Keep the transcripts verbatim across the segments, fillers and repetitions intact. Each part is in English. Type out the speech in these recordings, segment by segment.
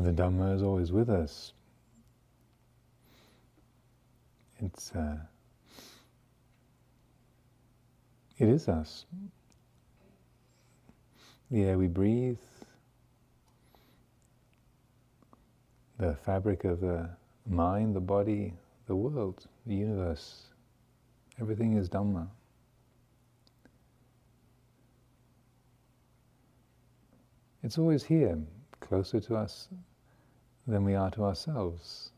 the Dhamma is always with us. It's uh, it is us. The air we breathe, the fabric of the mind, the body, the world, the universe, everything is Dhamma. It's always here, closer to us than we are to ourselves.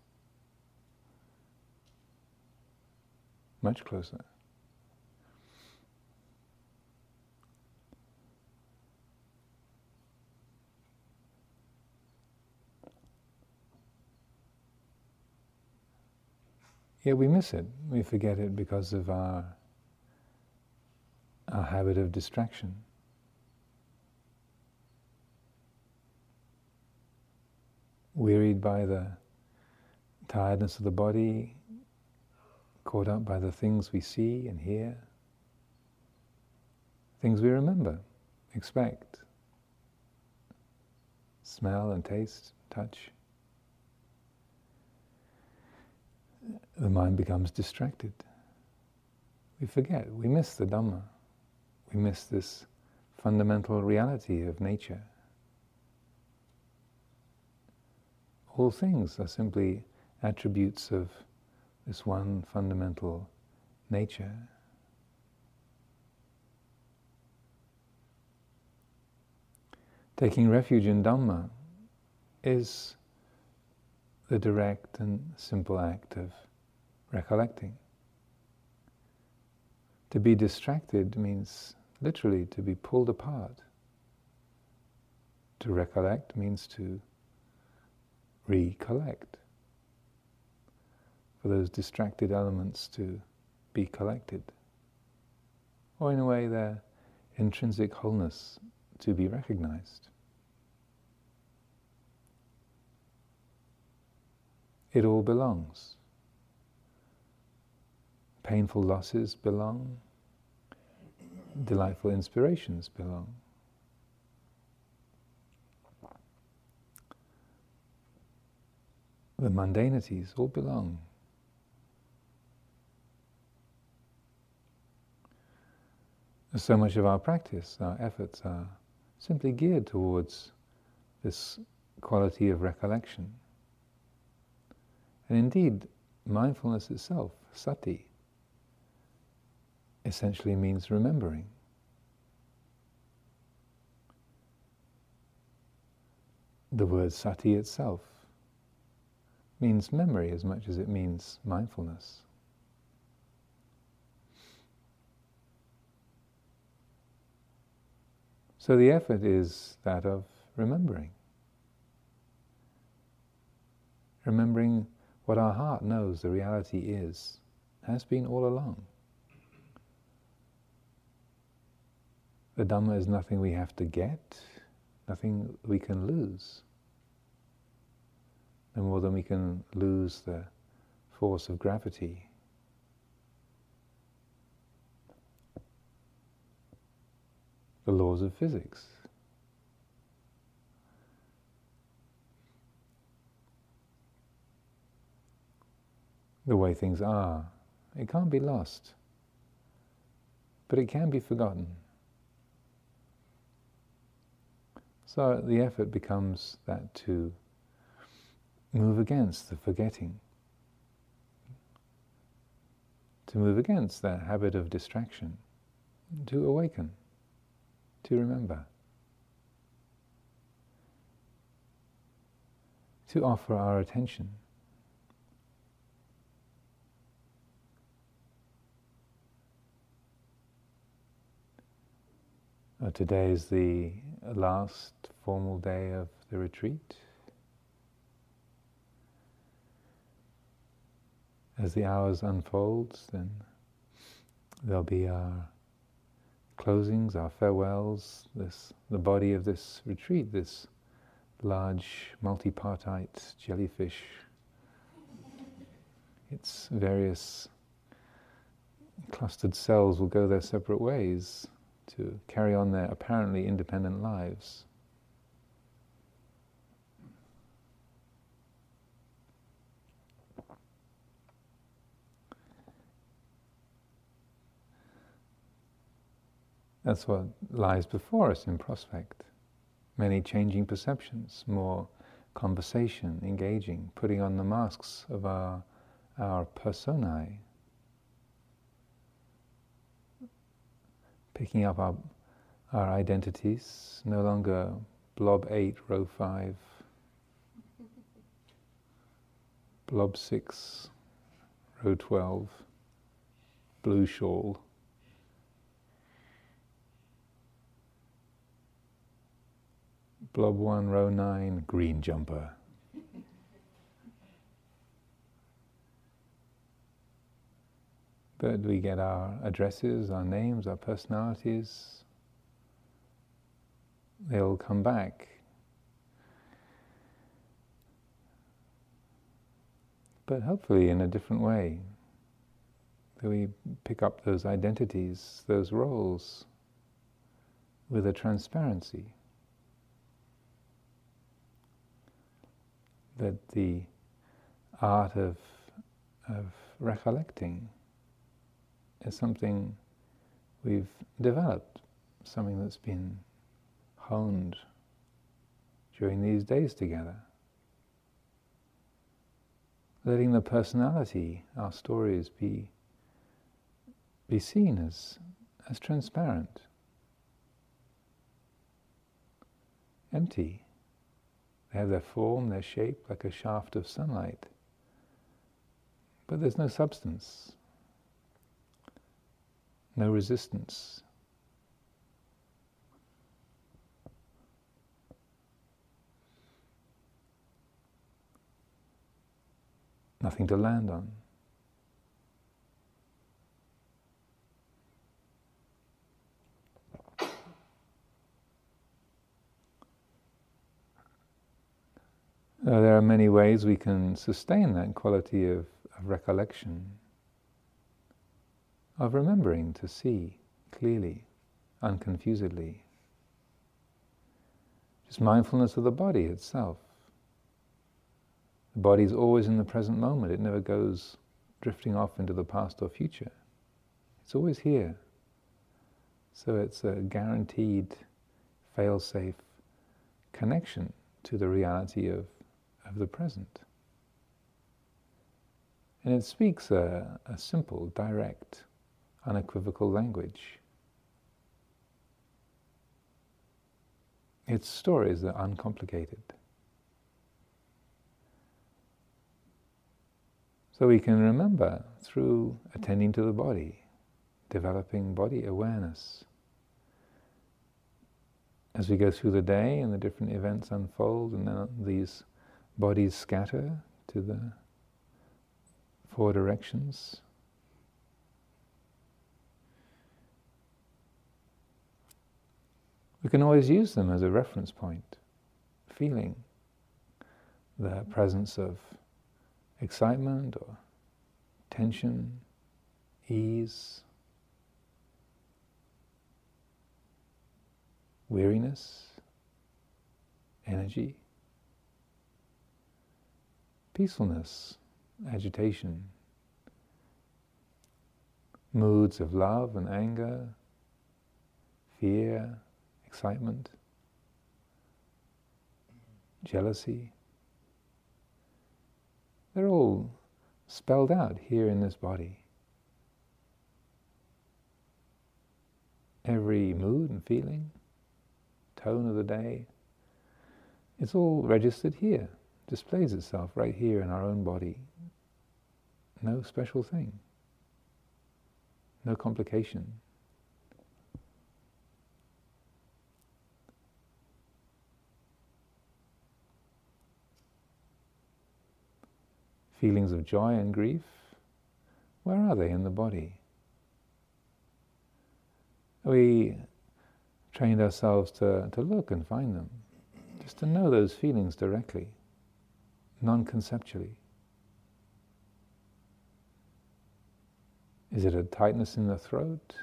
Much closer. Yet we miss it, we forget it because of our, our habit of distraction. Wearied by the tiredness of the body, caught up by the things we see and hear, things we remember, expect, smell and taste, touch. The mind becomes distracted. We forget, we miss the Dhamma. We miss this fundamental reality of nature. All things are simply attributes of this one fundamental nature. Taking refuge in Dhamma is the direct and simple act of recollecting. To be distracted means literally to be pulled apart. To recollect means to recollect, for those distracted elements to be collected, or in a way their intrinsic wholeness to be recognized. It all belongs. Painful losses belong, delightful inspirations belong. The mundanities all belong. So much of our practice, our efforts are simply geared towards this quality of recollection. And indeed, mindfulness itself, sati, essentially means remembering. The word sati itself means memory as much as it means mindfulness. So the effort is that of remembering. Remembering what our heart knows the reality is, has been all along. The Dhamma is nothing we have to get, nothing we can lose. No more than we can lose the force of gravity. The laws of physics. The way things are. It can't be lost, but it can be forgotten. So the effort becomes that to move against the forgetting, to move against that habit of distraction, to awaken, to remember, to offer our attention. Well, today is the last formal day of the retreat. As the hours unfold, then there'll be our closings, our farewells, this, the body of this retreat, this large multipartite jellyfish, its various clustered cells will go their separate ways to carry on their apparently independent lives. That's what lies before us in prospect. Many changing perceptions, more conversation, engaging, putting on the masks of our, our personae, picking up our, our identities, no longer blob eight, row five, blob six, row twelve, blue shawl. Blob one, row nine, green jumper. But we get our addresses, our names, our personalities. They'll come back. But hopefully in a different way. That we pick up those identities, those roles, with a transparency. That the art of of recollecting is something we've developed, something that's been honed during these days together. Letting the personality, our stories, be be seen as as transparent, empty. They have their form, their shape, like a shaft of sunlight. But there's no substance, no resistance. Nothing to land on. Uh, there are many ways we can sustain that quality of, of recollection, of remembering to see clearly, unconfusedly. Just mindfulness of the body itself. The body is always in the present moment. It never goes drifting off into the past or future. It's always here. So it's a guaranteed, fail-safe connection to the reality of of the present. And it speaks a, a simple, direct, unequivocal language. Its stories are uncomplicated. So we can remember through attending to the body, developing body awareness. As we go through the day and the different events unfold and then these bodies scatter to the four directions. We can always use them as a reference point, feeling the presence of excitement or tension, ease, weariness, energy, peacefulness, agitation, moods of love and anger, fear, excitement, jealousy. They're all spelled out here in this body. Every mood and feeling, tone of the day, it's all registered here. Displays itself right here in our own body. No special thing. No complication. Feelings of joy and grief, where are they in the body? We trained ourselves to, to look and find them, just to know those feelings directly. Non-conceptually. Is it a tightness in the throat?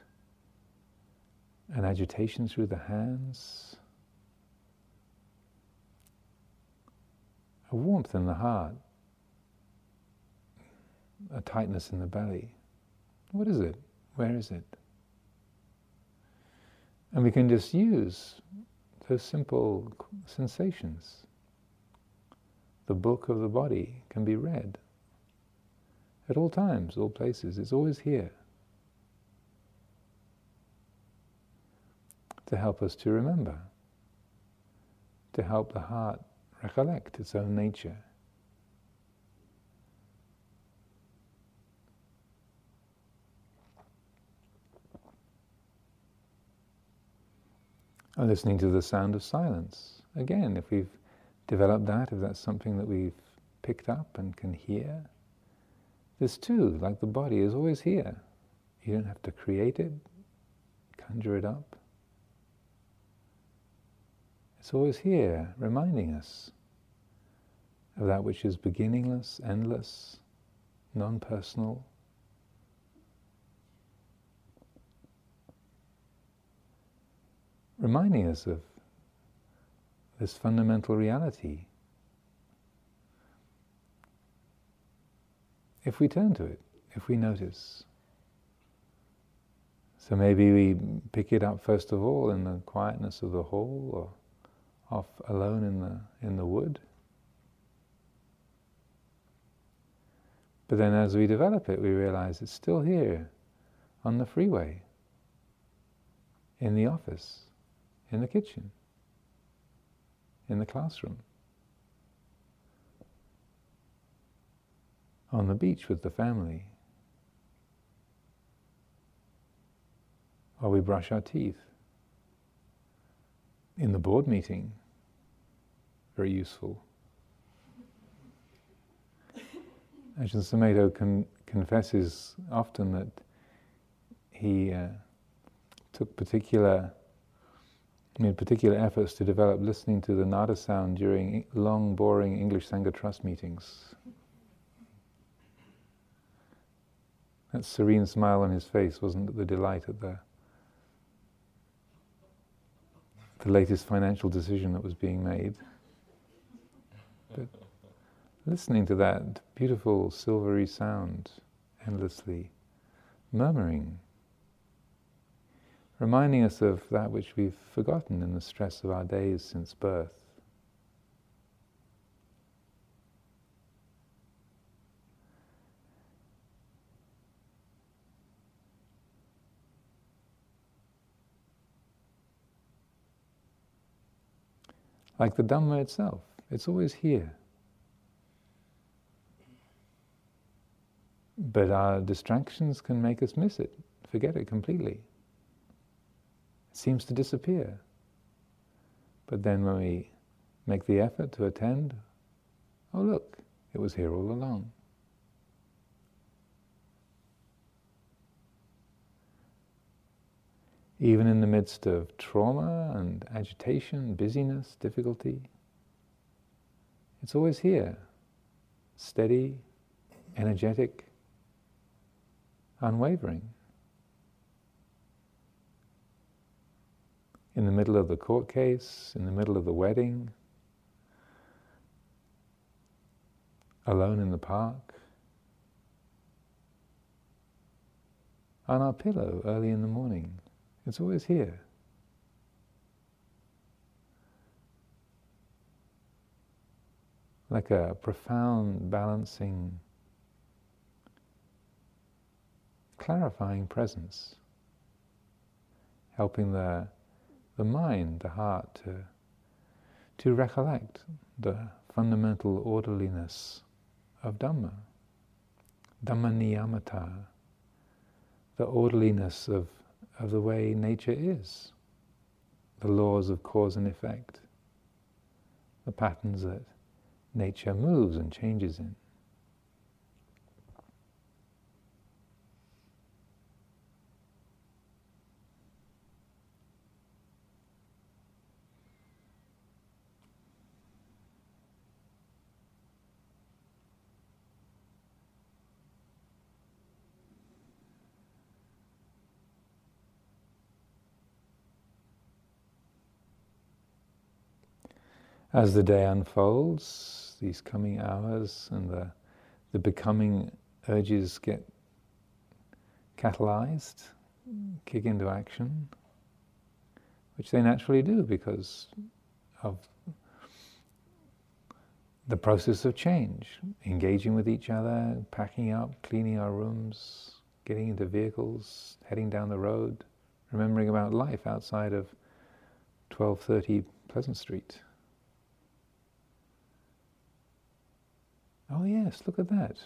An agitation through the hands? A warmth in the heart? A tightness in the belly? What is it? Where is it? And we can just use those simple sensations. The book of the body can be read at all times, all places. It's always here to help us to remember, to help the heart recollect its own nature. And listening to the sound of silence. Again, if we've developed that, if that's something that we've picked up and can hear, this too, like the body, is always here. You don't have to create it, conjure it up. It's always here, reminding us of that which is beginningless, endless, non-personal. Reminding us of this fundamental reality. If we turn to it, if we notice. So maybe we pick it up first of all in the quietness of the hall, or off alone in the in the wood. But then as we develop it, we realize it's still here, on the freeway, in the office, in the kitchen, in the classroom, on the beach with the family, while we brush our teeth, in the board meeting. Very useful. Ajahn Sumedho con- confesses often that he uh, took particular, made particular efforts to develop listening to the nada sound during long, boring English Sangha Trust meetings. That serene smile on his face wasn't the delight at the the latest financial decision that was being made. But listening to that beautiful silvery sound endlessly, murmuring, reminding us of that which we've forgotten in the stress of our days since birth. Like the Dhamma itself, it's always here. But our distractions can make us miss it, forget it completely. It seems to disappear. But then when we make the effort to attend, oh look, it was here all along. Even in the midst of trauma and agitation, busyness, difficulty, it's always here, steady, energetic, unwavering. In the middle of the court case, in the middle of the wedding, alone in the park, on our pillow early in the morning. It's always here. Like a profound, balancing, clarifying presence, helping the the mind, the heart, to, to recollect the fundamental orderliness of Dhamma. Dhamma niyamata, the orderliness of of the way nature is, the laws of cause and effect, the patterns that nature moves and changes in. As the day unfolds, these coming hours and the, the becoming urges get catalyzed, kick into action. which they naturally do because of the process of change, engaging with each other, packing up, cleaning our rooms, getting into vehicles, heading down the road, remembering about life outside of twelve thirty Pleasant Street. Oh yes, look at that.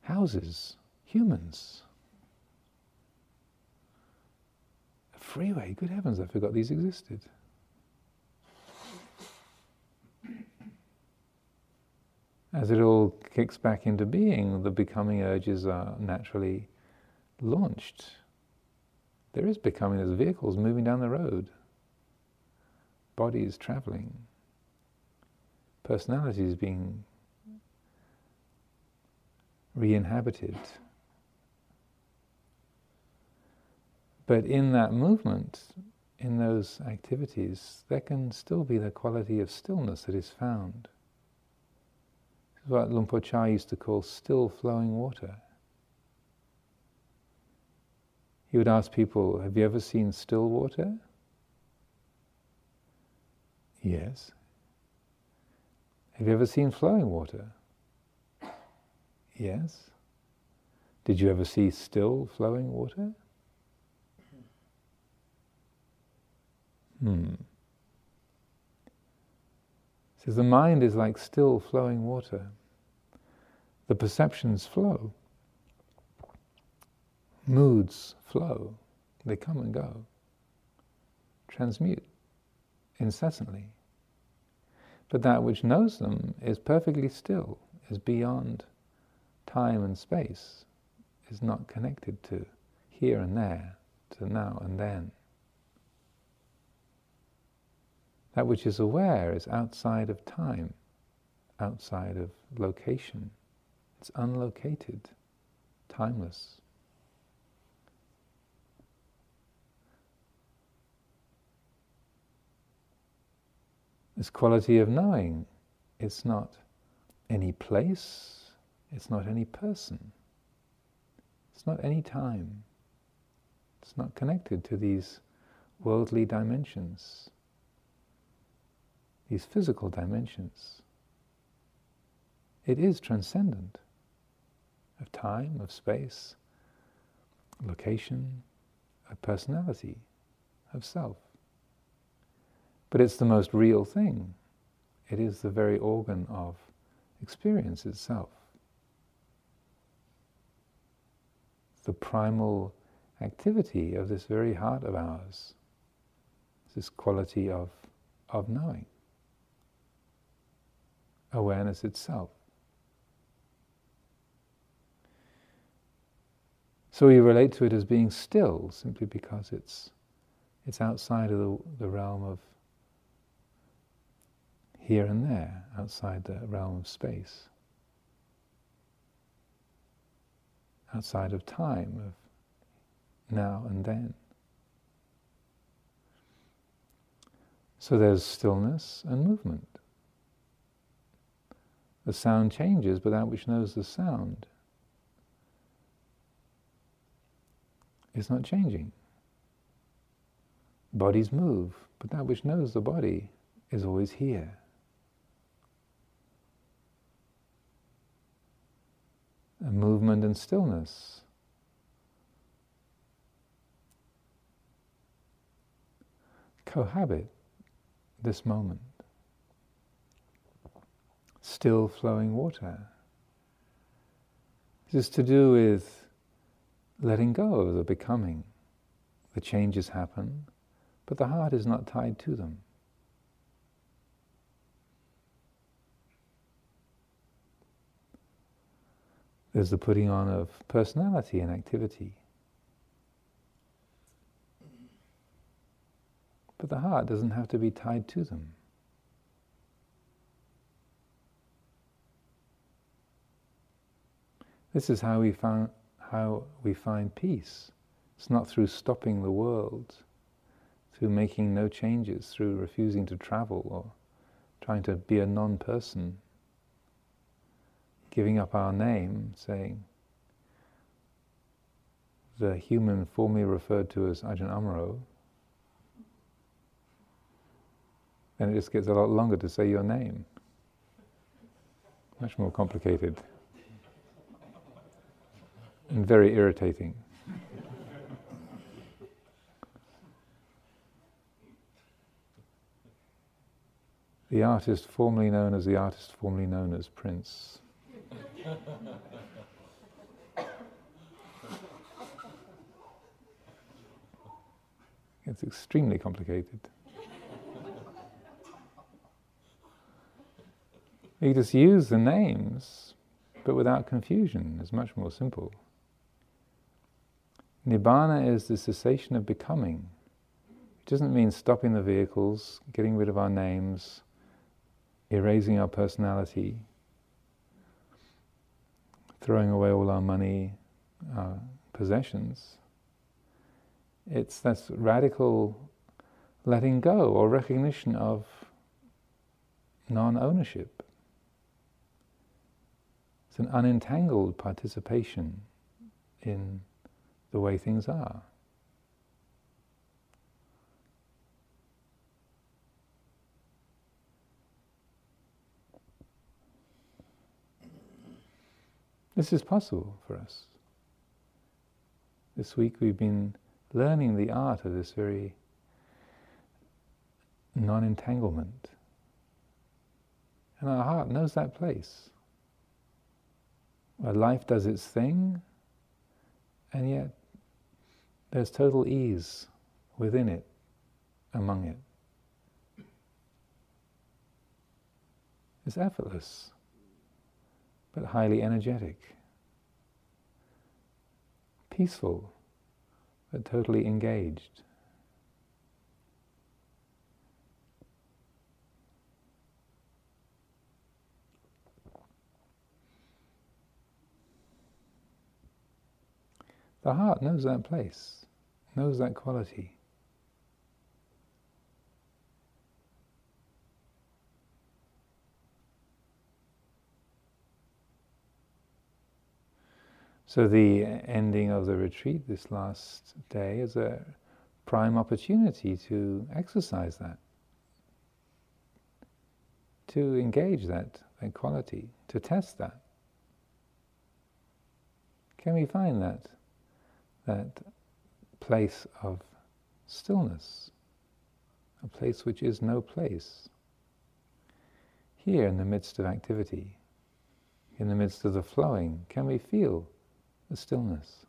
Houses, humans. A freeway, good heavens, I forgot these existed. As it all kicks back into being, the becoming urges are naturally launched. There is becoming, there's vehicles moving down the road, bodies traveling, personalities being re-inhabited. But in that movement, in those activities, there can still be the quality of stillness that is found. This is what Lumpur Chah used to call still flowing water. He would ask people, have you ever seen still water? Yes. Have you ever seen flowing water? Yes. Did you ever see still flowing water? Hmm. He says the mind is like still flowing water. The perceptions flow. Moods flow, they come and go, transmute incessantly. But that which knows them is perfectly still, is beyond time and space, is not connected to here and there, to now and then. That which is aware is outside of time, outside of location. It's unlocated, timeless. This quality of knowing, it's not any place, it's not any person, it's not any time, it's not connected to these worldly dimensions, these physical dimensions. It is transcendent of time, of space, location, of personality, of self. But it's the most real thing. It is the very organ of experience itself. The primal activity of this very heart of ours, this quality of, of knowing, awareness itself. So we relate to it as being still, simply because it's it's outside of the, the realm of here and there, outside the realm of space, outside of time, of now and then. So there's stillness and movement. The sound changes, but that which knows the sound is not changing. Bodies move, but that which knows the body is always here. And movement and stillness. Cohabit this moment. Still flowing water. This is to do with letting go of the becoming. The changes happen, but the heart is not tied to them. There's the putting on of personality and activity. But the heart doesn't have to be tied to them. This is how we found, how we find peace. It's not through stopping the world, through making no changes, through refusing to travel or trying to be a non-person. Giving up our name, saying, the human formerly referred to as Ajahn Amaro, and it just gets a lot longer to say your name. Much more complicated. And very irritating. The artist formerly known as the artist formerly known as Prince. It's extremely complicated. You just use the names, but without confusion. It's much more simple. Nibbana is the cessation of becoming. It doesn't mean stopping the vehicles, getting rid of our names, erasing our personality, throwing away all our money, our possessions. It's that's radical letting go or recognition of non-ownership. It's an unentangled participation in the way things are. This is possible for us. This week we've been learning the art of this very non-entanglement. And our heart knows that place, where life does its thing, and yet there's total ease within it, among it. It's effortless, but highly energetic, peaceful, but totally engaged. The heart knows that place, knows that quality. So the ending of the retreat this last day is a prime opportunity to exercise that, to engage that, that quality, to test that. Can we find that, that place of stillness, a place which is no place, here in the midst of activity, in the midst of the flowing? Can we feel the stillness?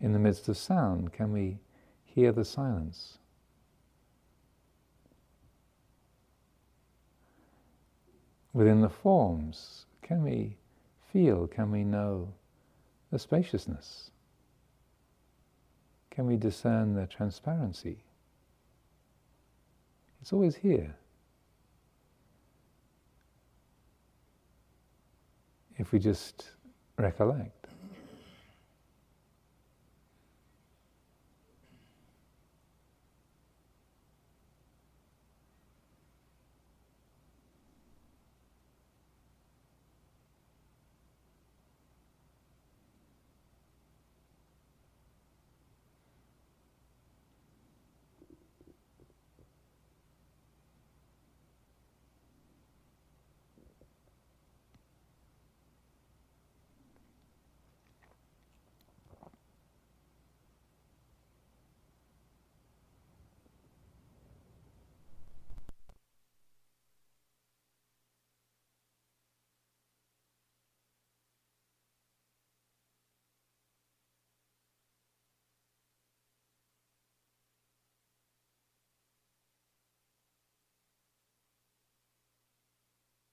In the midst of sound, can we hear the silence? Within the forms, can we feel, can we know the spaciousness? Can we discern the transparency? It's always here. If we just recollect.